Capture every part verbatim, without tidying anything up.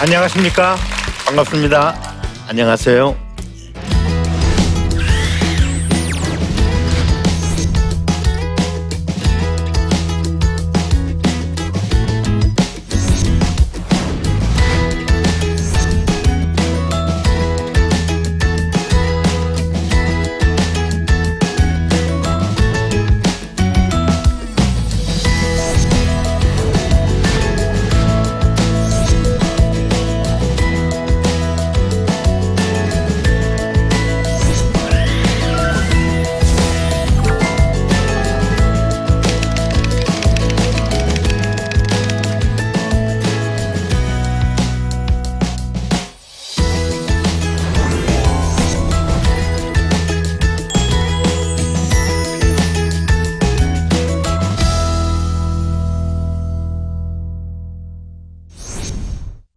안녕하십니까? 반갑습니다. 안녕하세요.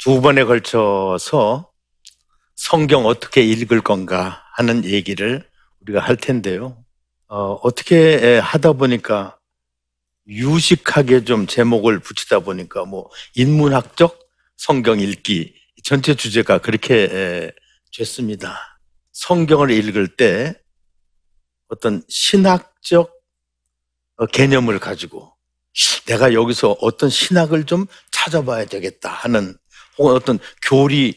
두 번에 걸쳐서 성경 어떻게 읽을 건가 하는 얘기를 우리가 할 텐데요. 어, 어떻게 하다 보니까 유식하게 좀 제목을 붙이다 보니까 뭐 인문학적 성경 읽기 전체 주제가 그렇게 에, 됐습니다. 성경을 읽을 때 어떤 신학적 개념을 가지고 내가 여기서 어떤 신학을 좀 찾아봐야 되겠다 하는 혹은 어떤 교리를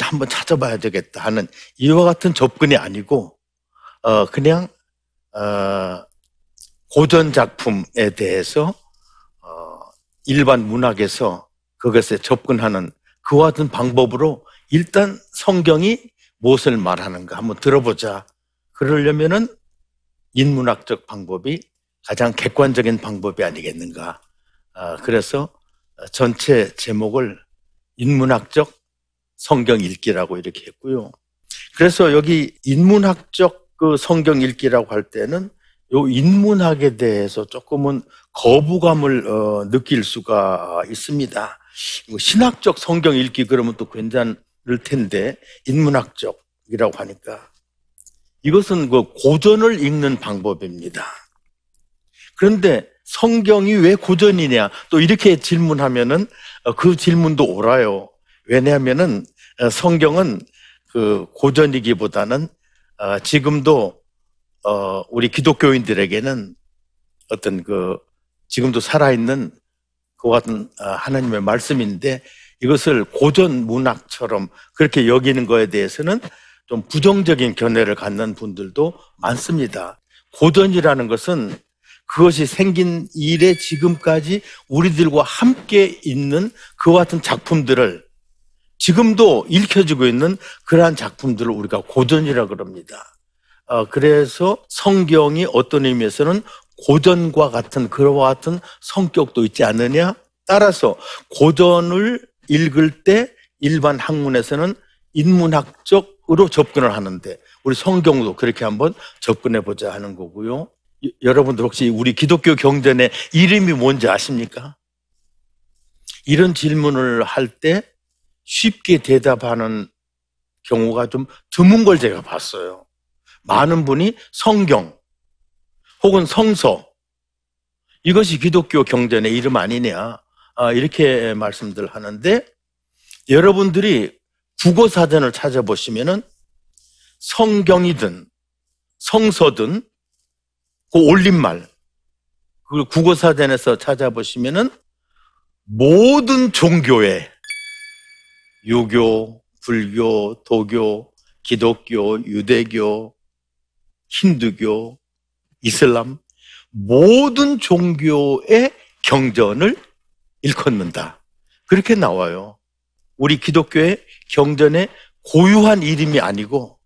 한번 찾아봐야 되겠다 하는 이와 같은 접근이 아니고 어 그냥 어 고전 작품에 대해서 어 일반 문학에서 그것에 접근하는 그와 같은 방법으로 일단 성경이 무엇을 말하는가 한번 들어보자. 그러려면은 인문학적 방법이 가장 객관적인 방법이 아니겠는가. 어 그래서 전체 제목을 인문학적 성경 읽기라고 이렇게 했고요. 그래서 여기 인문학적 그 성경 읽기라고 할 때는 요 인문학에 대해서 조금은 거부감을 어, 느낄 수가 있습니다. 신학적 성경 읽기 그러면 또 괜찮을 텐데 인문학적이라고 하니까 이것은 그 고전을 읽는 방법입니다. 그런데 성경이 왜 고전이냐 또 이렇게 질문하면은 그 질문도 옳아요. 왜냐하면은 성경은 그 고전이기보다는 지금도 우리 기독교인들에게는 어떤 그 지금도 살아있는 그와 같은 하나님의 말씀인데 이것을 고전 문학처럼 그렇게 여기는 거에 대해서는 좀 부정적인 견해를 갖는 분들도 많습니다. 고전이라는 것은 그것이 생긴 이래 지금까지 우리들과 함께 있는 그와 같은 작품들을 지금도 읽혀지고 있는 그러한 작품들을 우리가 고전이라 그럽니다. 어, 그래서 성경이 어떤 의미에서는 고전과 같은 그와 같은 성격도 있지 않느냐? 따라서 고전을 읽을 때 일반 학문에서는 인문학적으로 접근을 하는데 우리 성경도 그렇게 한번 접근해 보자 하는 거고요. 여러분들 혹시 우리 기독교 경전의 이름이 뭔지 아십니까? 이런 질문을 할 때 쉽게 대답하는 경우가 좀 드문 걸 제가 봤어요. 많은 분이 성경 혹은 성서 이것이 기독교 경전의 이름 아니냐 아, 이렇게 말씀들 하는데 여러분들이 국어사전을 찾아보시면은 성경이든 성서든 그 올림말, 그 국어사전에서 찾아보시면은 모든 종교에 유교, 불교, 도교, 기독교, 유대교, 힌두교, 이슬람 모든 종교의 경전을 일컫는다. 그렇게 나와요. 우리 기독교의 경전의 고유한 이름이 아니고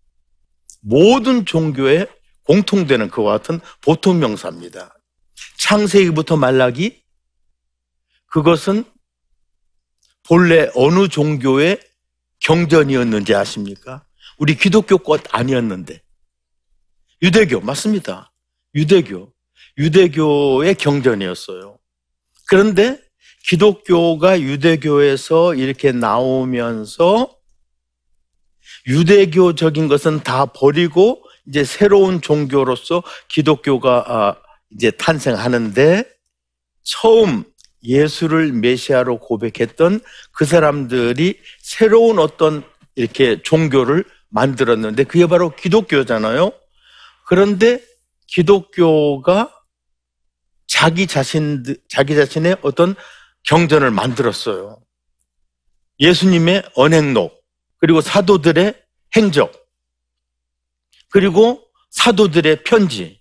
모든 종교에 공통되는 그와 같은 보통 명사입니다. 창세기부터 말라기, 그것은 본래 어느 종교의 경전이었는지 아십니까? 우리 기독교 것 아니었는데. 유대교, 맞습니다. 유대교. 유대교의 경전이었어요. 그런데 기독교가 유대교에서 이렇게 나오면서 유대교적인 것은 다 버리고 이제 새로운 종교로서 기독교가 이제 탄생하는데, 처음 예수를 메시아로 고백했던 그 사람들이 새로운 어떤 이렇게 종교를 만들었는데 그게 바로 기독교잖아요. 그런데 기독교가 자기 자신, 자기 자신의 어떤 경전을 만들었어요. 예수님의 언행록, 그리고 사도들의 행적, 그리고 사도들의 편지,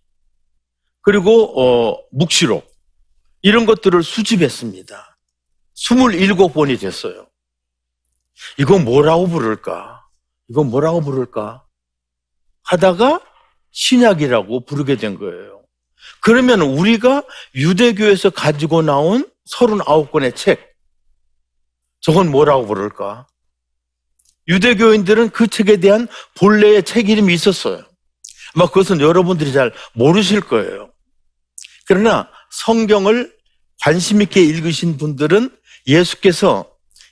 그리고 어, 묵시록, 이런 것들을 수집했습니다. 스물일곱 권이 됐어요. 이거 뭐라고 부를까? 이거 뭐라고 부를까? 하다가 신약이라고 부르게 된 거예요. 그러면 우리가 유대교에서 가지고 나온 서른아홉 권의 책, 저건 뭐라고 부를까? 유대교인들은 그 책에 대한 본래의 책 이름이 있었어요. 아마 그것은 여러분들이 잘 모르실 거예요. 그러나 성경을 관심 있게 읽으신 분들은 예수께서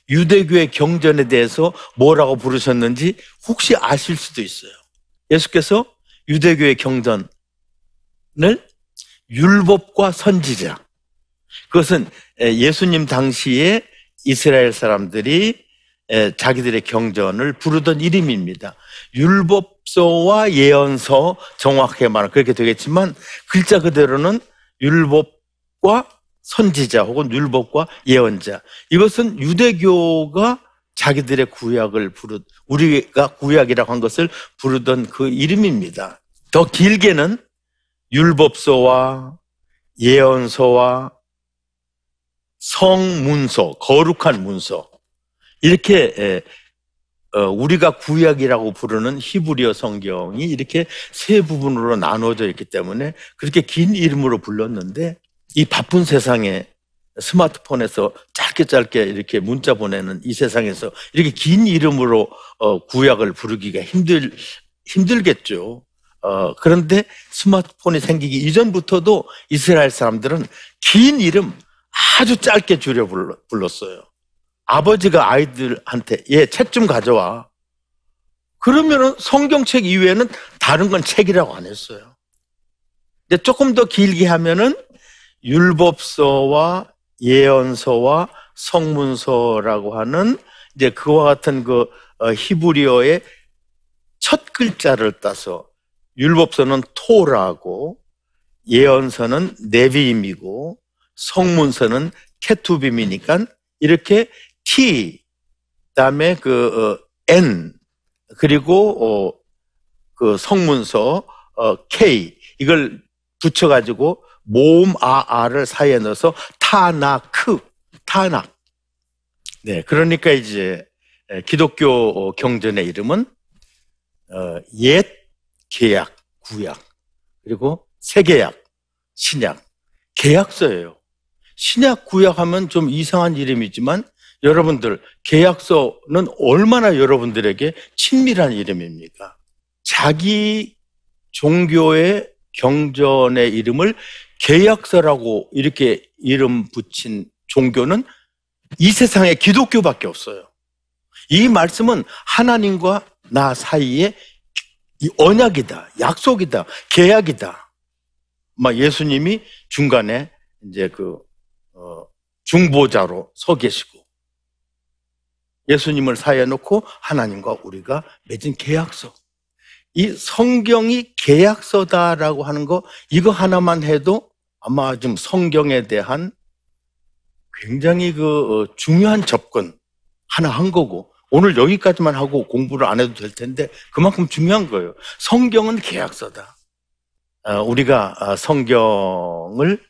유대교의 경전에 대해서 뭐라고 부르셨는지 혹시 아실 수도 있어요. 예수께서 유대교의 경전을 율법과 선지자, 그것은 예수님 당시에 이스라엘 사람들이 자기들의 경전을 부르던 이름입니다. 율법서와 예언서, 정확하게 말하면 그렇게 되겠지만 글자 그대로는 율법과 선지자 혹은 율법과 예언자, 이것은 유대교가 자기들의 구약을 부르 우리가 구약이라고 한 것을 부르던 그 이름입니다. 더 길게는 율법서와 예언서와 성문서, 거룩한 문서, 이렇게 우리가 구약이라고 부르는 히브리어 성경이 이렇게 세 부분으로 나눠져 있기 때문에 그렇게 긴 이름으로 불렀는데, 이 바쁜 세상에 스마트폰에서 짧게 짧게 이렇게 문자 보내는 이 세상에서 이렇게 긴 이름으로 구약을 부르기가 힘들, 힘들겠죠. 어, 그런데 스마트폰이 생기기 이전부터도 이스라엘 사람들은 긴 이름 아주 짧게 줄여 불렀어요. 아버지가 아이들한테, 예, 책 좀 가져와. 그러면은 성경책 이외에는 다른 건 책이라고 안 했어요. 근데 조금 더 길게 하면은 율법서와 예언서와 성문서라고 하는 이제 그와 같은 그 히브리어의 첫 글자를 따서, 율법서는 토라고, 예언서는 네비임이고, 성문서는 케투빔이니까 이렇게 T, 그다음에 그 N, 그리고 그 성문서 K, 이걸 붙여가지고 모음 아아를 사이에 넣어서 타나크, 타낙. 네, 그러니까 이제 기독교 경전의 이름은 옛 계약, 구약, 그리고 새 계약, 신약, 계약서예요. 신약, 구약 하면 좀 이상한 이름이지만 여러분들, 계약서는 얼마나 여러분들에게 친밀한 이름입니까? 자기 종교의 경전의 이름을 계약서라고 이렇게 이름 붙인 종교는 이 세상에 기독교밖에 없어요. 이 말씀은 하나님과 나 사이에 언약이다, 약속이다, 계약이다. 막 예수님이 중간에 이제 그 중보자로 서 계시고, 예수님을 사이에 놓고 하나님과 우리가 맺은 계약서, 이 성경이 계약서다라고 하는 거, 이거 하나만 해도 아마 좀 성경에 대한 굉장히 그 중요한 접근 하나 한 거고, 오늘 여기까지만 하고 공부를 안 해도 될 텐데 그만큼 중요한 거예요. 성경은 계약서다. 우리가 성경을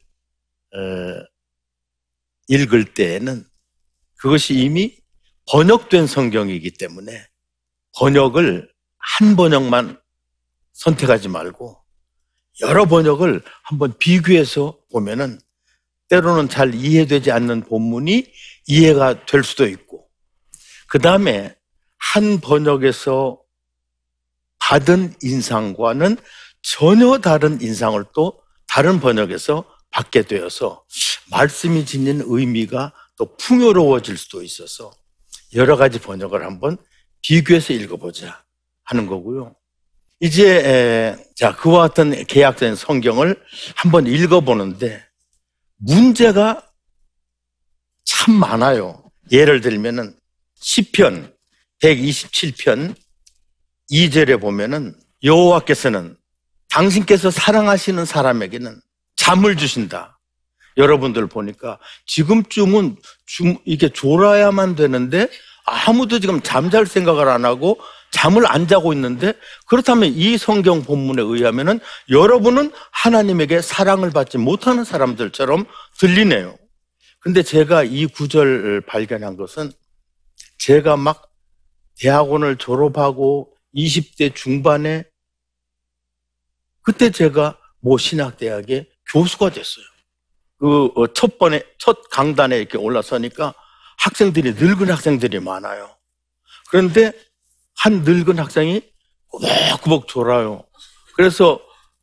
읽을 때에는 그것이 이미 번역된 성경이기 때문에 번역을 한 번역만 선택하지 말고 여러 번역을 한번 비교해서 보면은 때로는 잘 이해되지 않는 본문이 이해가 될 수도 있고, 그 다음에 한 번역에서 받은 인상과는 전혀 다른 인상을 또 다른 번역에서 받게 되어서 말씀이 지닌 의미가 또 풍요로워질 수도 있어서 여러 가지 번역을 한번 비교해서 읽어보자 하는 거고요. 이제 자 그와 같은 개약된 성경을 한번 읽어보는데 문제가 참 많아요. 예를 들면은 시편 백이십칠 편 이 절에 보면은 여호와께서는 당신께서 사랑하시는 사람에게는 잠을 주신다. 여러분들 보니까 지금쯤은 이게 졸아야만 되는데 아무도 지금 잠잘 생각을 안 하고 잠을 안 자고 있는데, 그렇다면 이 성경 본문에 의하면은 여러분은 하나님에게 사랑을 받지 못하는 사람들처럼 들리네요. 근데 제가 이 구절을 발견한 것은 제가 막 대학원을 졸업하고 이십 대 중반에 그때 제가 모 신학대학의 교수가 됐어요. 그 첫 번에 첫 강단에 이렇게 올라서니까 학생들이 늙은 학생들이 많아요. 그런데 한 늙은 학생이 꾸벅꾸벅 졸아요. 그래서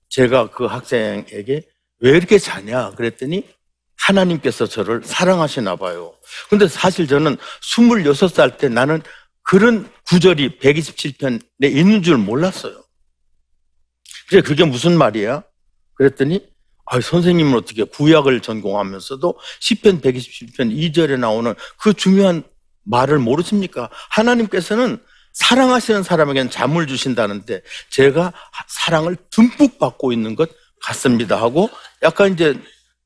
제가 그 학생에게 왜 이렇게 자냐 그랬더니 하나님께서 저를 사랑하시나 봐요. 근데 사실 저는 스물여섯 살 때 나는 그런 구절이 백이십칠 편에 있는 줄 몰랐어요. 그래서 그게 무슨 말이야? 그랬더니 아, 선생님은 어떻게 구약을 전공하면서도 시편 백이십칠 편 이 절에 나오는 그 중요한 말을 모르십니까? 하나님께서는 사랑하시는 사람에게는 잠을 주신다는데 제가 사랑을 듬뿍 받고 있는 것 같습니다 하고 약간 이제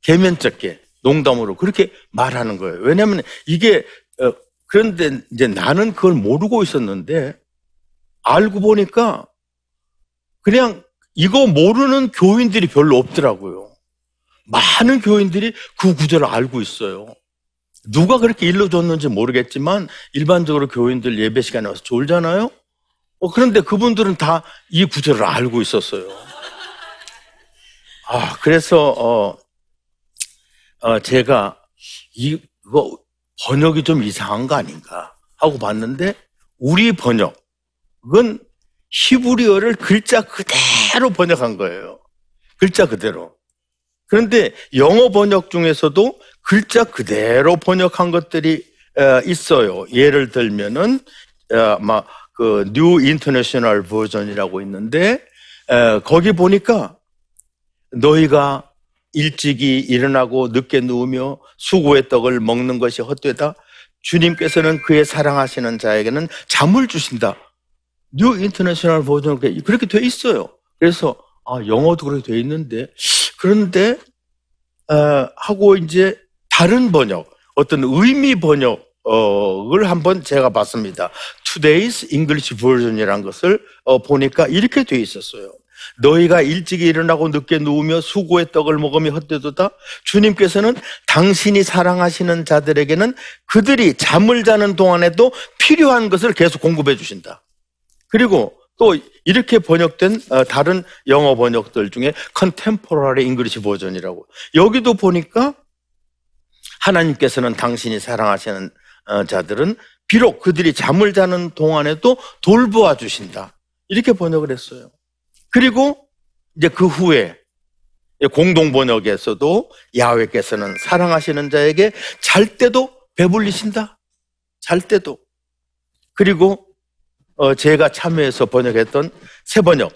개면쩍게 농담으로 그렇게 말하는 거예요. 왜냐하면 이게 그런데 이제 나는 그걸 모르고 있었는데 알고 보니까 그냥 이거 모르는 교인들이 별로 없더라고요. 많은 교인들이 그 구절을 알고 있어요. 누가 그렇게 일러줬는지 모르겠지만 일반적으로 교인들 예배 시간에 와서 졸잖아요. 어, 그런데 그분들은 다 이 구절을 알고 있었어요. 아, 그래서 어, 어, 제가 이, 이거 번역이 좀 이상한 거 아닌가 하고 봤는데 우리 번역은 히브리어를 글자 그대로 번역한 거예요. 글자 그대로. 그런데 영어 번역 중에서도 글자 그대로 번역한 것들이 있어요. 예를 들면은 막 그 뉴 인터내셔널 버전이라고 있는데 거기 보니까 너희가 일찍이 일어나고 늦게 누우며 수고의 떡을 먹는 것이 헛되다. 주님께서는 그의 사랑하시는 자에게는 잠을 주신다. 뉴 인터내셔널 버전 그렇게 돼 있어요. 그래서 아, 영어도 그렇게 돼 있는데 그런데 어, 하고 이제 다른 번역, 어떤 의미 번역을 한번 제가 봤습니다. Today's English Version이라는 것을 어, 보니까 이렇게 돼 있었어요. 너희가 일찍이 일어나고 늦게 누우며 수고의 떡을 먹음이 헛되도다. 주님께서는 당신이 사랑하시는 자들에게는 그들이 잠을 자는 동안에도 필요한 것을 계속 공급해 주신다. 그리고 또 이렇게 번역된 다른 영어 번역들 중에 컨템포러리 잉글리시 버전이라고, 여기도 보니까 하나님께서는 당신이 사랑하시는 자들은 비록 그들이 잠을 자는 동안에도 돌보아 주신다 이렇게 번역을 했어요. 그리고 이제 그 후에 공동 번역에서도 야훼께서는 사랑하시는 자에게 잘 때도 배불리신다, 잘 때도. 그리고 어, 제가 참여해서 번역했던 새 번역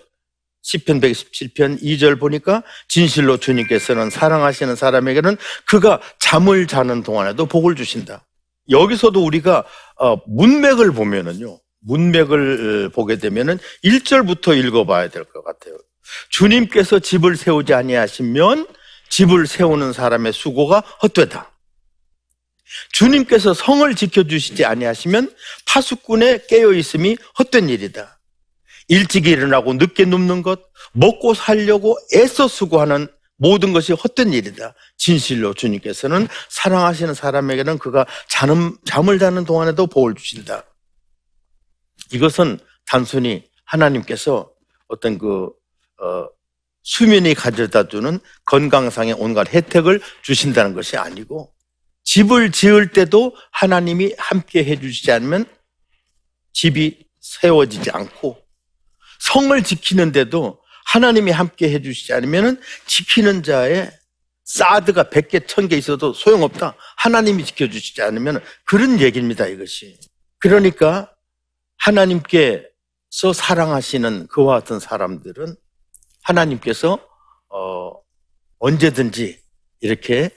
시편 백십칠 편 이 절 보니까 진실로 주님께서는 사랑하시는 사람에게는 그가 잠을 자는 동안에도 복을 주신다. 여기서도 우리가 어, 문맥을 보면은요, 문맥을 보게 되면은 일 절부터 읽어봐야 될 것 같아요. 주님께서 집을 세우지 아니하시면 집을 세우는 사람의 수고가 헛되다. 주님께서 성을 지켜주시지 아니하시면 파수꾼의 깨어있음이 헛된 일이다. 일찍 일어나고 늦게 눕는 것, 먹고 살려고 애써 수고하는 모든 것이 헛된 일이다. 진실로 주님께서는 사랑하시는 사람에게는 그가 잠, 잠을 자는 동안에도 복을 주신다. 이것은 단순히 하나님께서 어떤 그 어, 수면이 가져다주는 건강상의 온갖 혜택을 주신다는 것이 아니고, 집을 지을 때도 하나님이 함께 해주시지 않으면 집이 세워지지 않고, 성을 지키는데도 하나님이 함께 해주시지 않으면 지키는 자의 사드가 백 개, 천 개 있어도 소용없다. 하나님이 지켜주시지 않으면, 그런 얘기입니다, 이것이. 그러니까 하나님께서 사랑하시는 그와 같은 사람들은 하나님께서 어, 언제든지 이렇게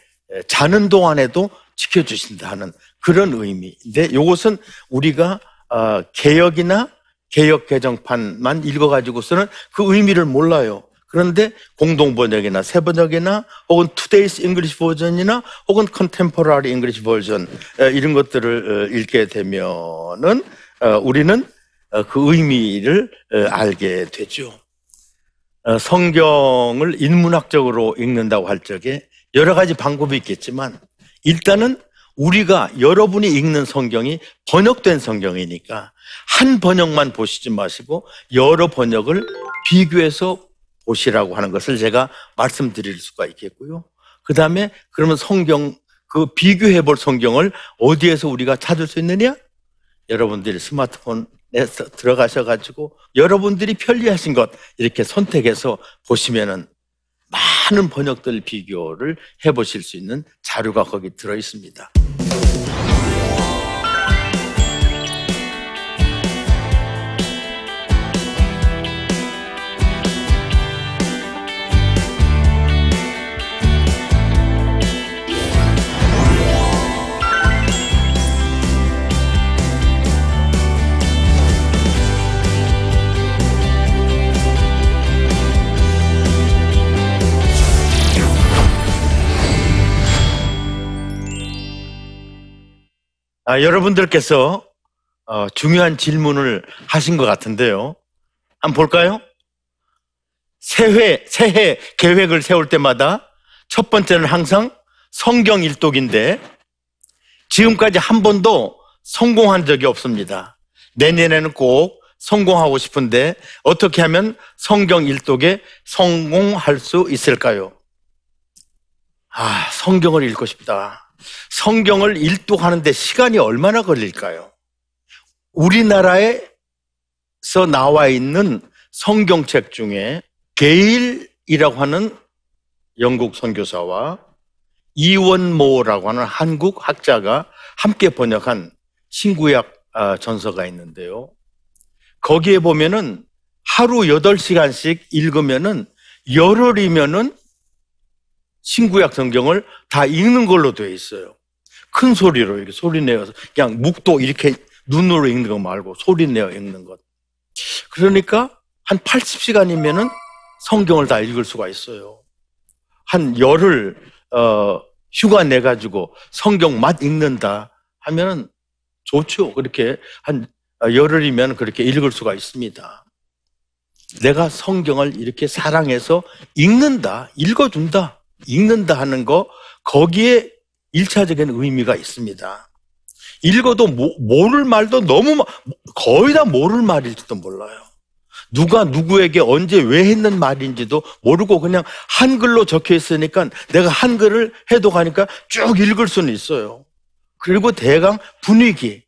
자는 동안에도 지켜주신다 하는 그런 의미인데, 이것은 우리가 어, 개역이나 개역 개정판만 읽어가지고서는 그 의미를 몰라요. 그런데 공동번역이나 새번역이나 혹은 Today's English 버전이나 혹은 Contemporary English 버전 이런 것들을 읽게 되면은 우리는 그 의미를 알게 되죠. 성경을 인문학적으로 읽는다고 할 적에 여러 가지 방법이 있겠지만, 일단은 우리가, 여러분이 읽는 성경이 번역된 성경이니까 한 번역만 보시지 마시고 여러 번역을 비교해서 보시라고 하는 것을 제가 말씀드릴 수가 있겠고요. 그 다음에 그러면 성경, 그 비교해 볼 성경을 어디에서 우리가 찾을 수 있느냐? 여러분들이 스마트폰에 들어가셔가지고 여러분들이 편리하신 것 이렇게 선택해서 보시면은 많은 번역들 비교를 해보실 수 있는 자료가 거기 들어 있습니다. 아, 여러분들께서 어, 중요한 질문을 하신 것 같은데요. 한번 볼까요? 새해, 새해 계획을 세울 때마다 첫 번째는 항상 성경 일독인데 지금까지 한 번도 성공한 적이 없습니다. 내년에는 꼭 성공하고 싶은데 어떻게 하면 성경 일독에 성공할 수 있을까요? 아, 성경을 읽고 싶다. 성경을 일독하는데 시간이 얼마나 걸릴까요? 우리나라에서 나와 있는 성경책 중에 게일이라고 하는 영국 선교사와 이원모라고 하는 한국 학자가 함께 번역한 신구약 전서가 있는데요. 거기에 보면은 하루 여덟 시간씩 읽으면은 열흘이면은 신구약 성경을 다 읽는 걸로 되어 있어요. 큰 소리로 이렇게 소리 내어서, 그냥 묵도 이렇게 눈으로 읽는 거 말고 소리 내어 읽는 것. 그러니까 한 팔십 시간이면은 성경을 다 읽을 수가 있어요. 한 열흘 어, 휴가 내 가지고 성경만 읽는다 하면은 좋죠. 그렇게 한 열흘이면 그렇게 읽을 수가 있습니다. 내가 성경을 이렇게 사랑해서 읽는다, 읽어준다. 읽는다 하는 거, 거기에 일차적인 의미가 있습니다. 읽어도 모, 모를 말도 너무, 거의 다 모를 말일지도 몰라요. 누가 누구에게 언제 왜 했는 말인지도 모르고 그냥 한글로 적혀 있으니까 내가 한글을 해독하니까 쭉 읽을 수는 있어요. 그리고 대강 분위기.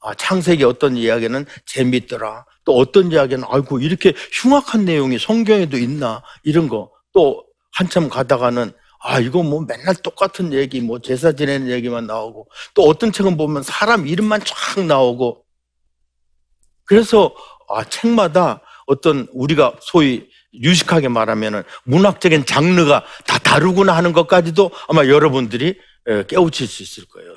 아, 창세기 어떤 이야기는 재밌더라. 또 어떤 이야기는 아이고, 이렇게 흉악한 내용이 성경에도 있나. 이런 거. 또, 한참 가다가는 아 이거 뭐 맨날 똑같은 얘기, 뭐 제사 지내는 얘기만 나오고, 또 어떤 책은 보면 사람 이름만 쫙 나오고. 그래서 아 책마다 어떤, 우리가 소위 유식하게 말하면은 문학적인 장르가 다 다르구나 하는 것까지도 아마 여러분들이 깨우칠 수 있을 거예요.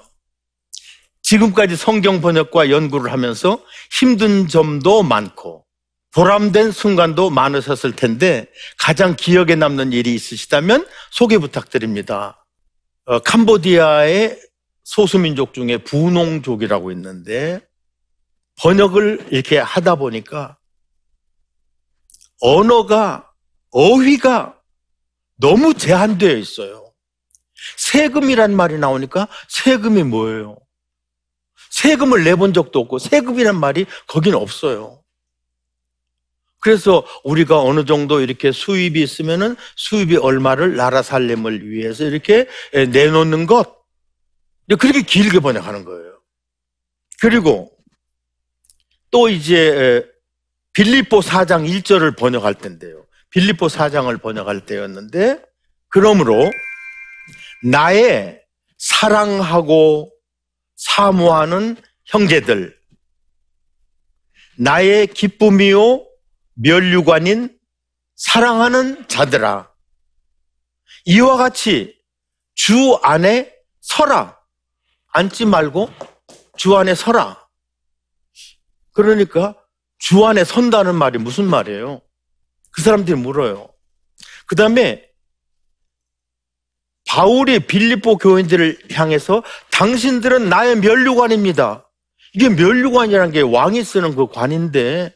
지금까지 성경 번역과 연구를 하면서 힘든 점도 많고 보람된 순간도 많으셨을 텐데, 가장 기억에 남는 일이 있으시다면 소개 부탁드립니다. 어, 캄보디아의 소수민족 중에 부농족이라고 있는데, 번역을 이렇게 하다 보니까 언어가, 어휘가 너무 제한되어 있어요. 세금이란 말이 나오니까 세금이 뭐예요? 세금을 내본 적도 없고 세금이란 말이 거긴 없어요. 그래서 우리가 어느 정도 이렇게 수입이 있으면은 수입이 얼마를 나라 살림을 위해서 이렇게 내놓는 것. 그렇게 길게 번역하는 거예요. 그리고 또 이제 빌립보 사 장 일 절을 번역할 텐데요. 빌립보 사 장을 번역할 때였는데, 그러므로 나의 사랑하고 사모하는 형제들, 나의 기쁨이요 면류관인 사랑하는 자들아, 이와 같이 주 안에 서라. 앉지 말고 주 안에 서라. 그러니까 주 안에 선다는 말이 무슨 말이에요? 그 사람들이 물어요. 그 다음에 바울이 빌립보 교인들을 향해서 당신들은 나의 면류관입니다. 이게 면류관이라는 게 왕이 쓰는 그 관인데,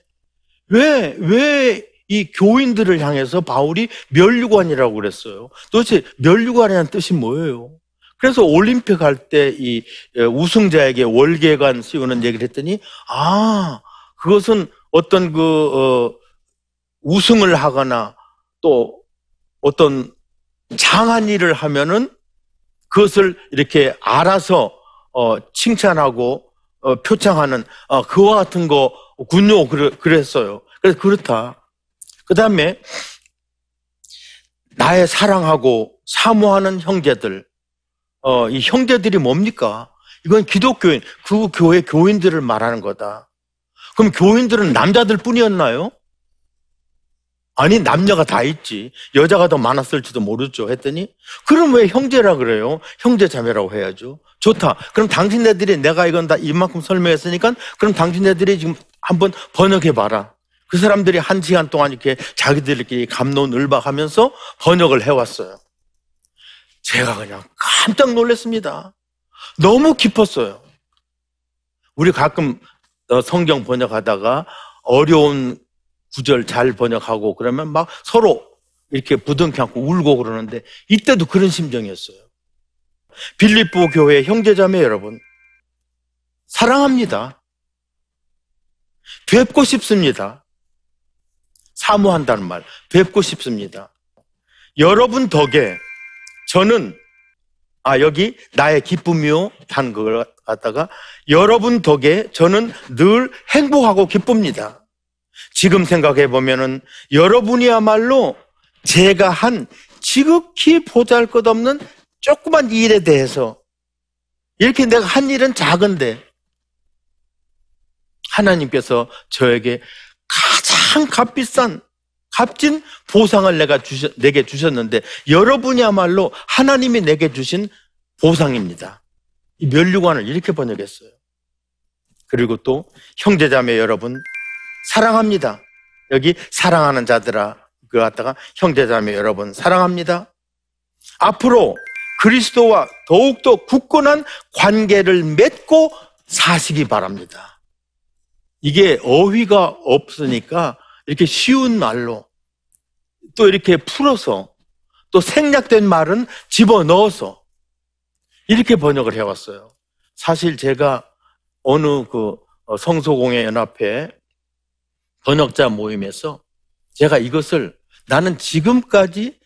왜, 왜 이 교인들을 향해서 바울이 면류관이라고 그랬어요? 도대체 면류관이라는 뜻이 뭐예요? 그래서 올림픽 할 때 이 우승자에게 월계관 씌우는 얘기를 했더니, 아, 그것은 어떤 그, 어, 우승을 하거나 또 어떤 장한 일을 하면은 그것을 이렇게 알아서, 어, 칭찬하고, 어, 표창하는, 어, 그와 같은 거, 군요, 그랬어요. 그래서 그렇다. 그 다음에, 나의 사랑하고 사모하는 형제들, 어, 이 형제들이 뭡니까? 이건 기독교인, 그 교회 교인들을 말하는 거다. 그럼 교인들은 남자들 뿐이었나요? 아니, 남녀가 다 있지. 여자가 더 많았을지도 모르죠. 했더니, 그럼 왜 형제라 그래요? 형제 자매라고 해야죠. 좋다. 그럼 당신네들이, 내가 이건 다 이만큼 설명했으니까, 그럼 당신네들이 지금 한번 번역해봐라. 그 사람들이 한 시간 동안 이렇게 자기들끼리 감론을박하면서 번역을 해왔어요. 제가 그냥 깜짝 놀랐습니다. 너무 깊었어요. 우리 가끔 성경 번역하다가 어려운 구절 잘 번역하고 그러면 막 서로 이렇게 부둥켜 안고 울고 그러는데, 이때도 그런 심정이었어요. 빌립보 교회 형제자매 여러분, 사랑합니다. 뵙고 싶습니다. 사모한다는 말, 뵙고 싶습니다. 여러분 덕에 저는, 아, 여기 나의 기쁨이요 단 그걸 갖다가 여러분 덕에 저는 늘 행복하고 기쁩니다. 지금 생각해 보면은 여러분이야말로 제가 한 지극히 보잘것없는 조그만 일에 대해서, 이렇게 내가 한 일은 작은데 하나님께서 저에게 가장 값비싼, 값진 보상을 내가 주셔, 내게 주셨는데, 여러분이야말로 하나님이 내게 주신 보상입니다. 이 면류관을 이렇게 번역했어요. 그리고 또 형제자매 여러분 사랑합니다. 여기 사랑하는 자들아, 그 갖다가 형제자매 여러분 사랑합니다. 앞으로 그리스도와 더욱더 굳건한 관계를 맺고 사시기 바랍니다. 이게 어휘가 없으니까 이렇게 쉬운 말로 또 이렇게 풀어서, 또 생략된 말은 집어넣어서 이렇게 번역을 해왔어요. 사실 제가 어느 그 성소공회 연합회 번역자 모임에서 제가 이것을, 나는 지금까지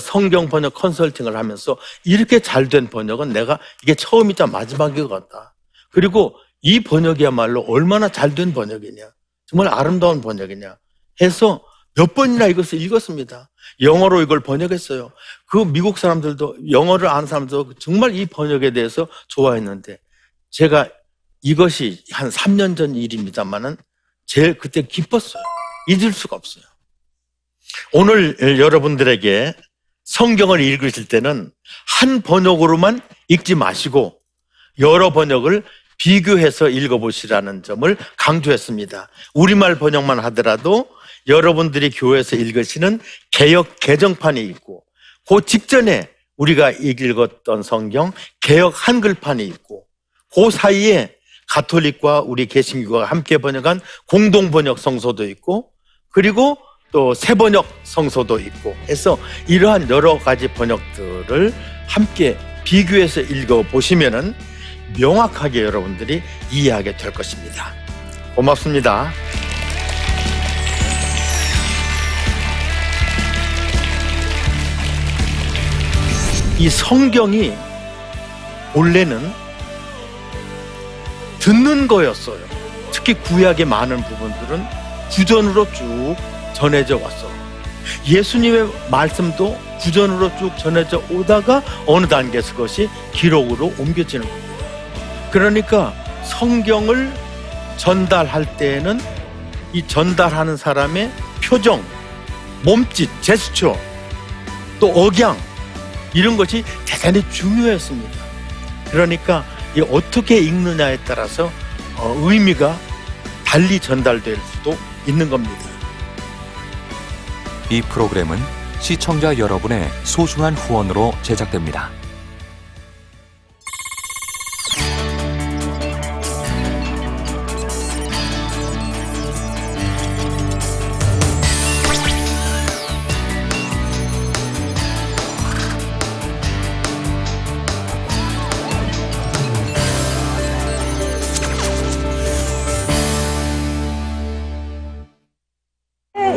성경 번역 컨설팅을 하면서 이렇게 잘된 번역은 내가 이게 처음이자 마지막인 것 같다. 그리고 이 번역이야말로 얼마나 잘된 번역이냐, 정말 아름다운 번역이냐 해서 몇 번이나 이것을 읽었습니다. 영어로 이걸 번역했어요. 그 미국 사람들도, 영어를 아는 사람들도 정말 이 번역에 대해서 좋아했는데, 제가 이것이 한 삼 년 전 일입니다만은 제일 그때 기뻤어요. 잊을 수가 없어요. 오늘 여러분들에게 성경을 읽으실 때는 한 번역으로만 읽지 마시고 여러 번역을 비교해서 읽어보시라는 점을 강조했습니다. 우리말 번역만 하더라도 여러분들이 교회에서 읽으시는 개역 개정판이 있고, 그 직전에 우리가 읽었던 성경 개역 한글판이 있고, 그 사이에 가톨릭과 우리 개신교가 함께 번역한 공동 번역 성서도 있고, 그리고 또 새번역 성서도 있고 해서 이러한 여러 가지 번역들을 함께 비교해서 읽어보시면은 명확하게 여러분들이 이해하게 될 것입니다. 고맙습니다. 이 성경이 원래는 듣는 거였어요. 특히 구약의 많은 부분들은 구전으로 쭉 전해져 왔어. 예수님의 말씀도 구전으로 쭉 전해져 오다가 어느 단계에서 그것이 기록으로 옮겨지는 거예요. 그러니까 성경을 전달할 때에는 이 전달하는 사람의 표정, 몸짓, 제스처, 또 억양, 이런 것이 대단히 중요했습니다. 그러니까 이 어떻게 읽느냐에 따라서 어, 의미가 달리 전달될 수도 있는 겁니다. 이 프로그램은 시청자 여러분의 소중한 후원으로 제작됩니다.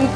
육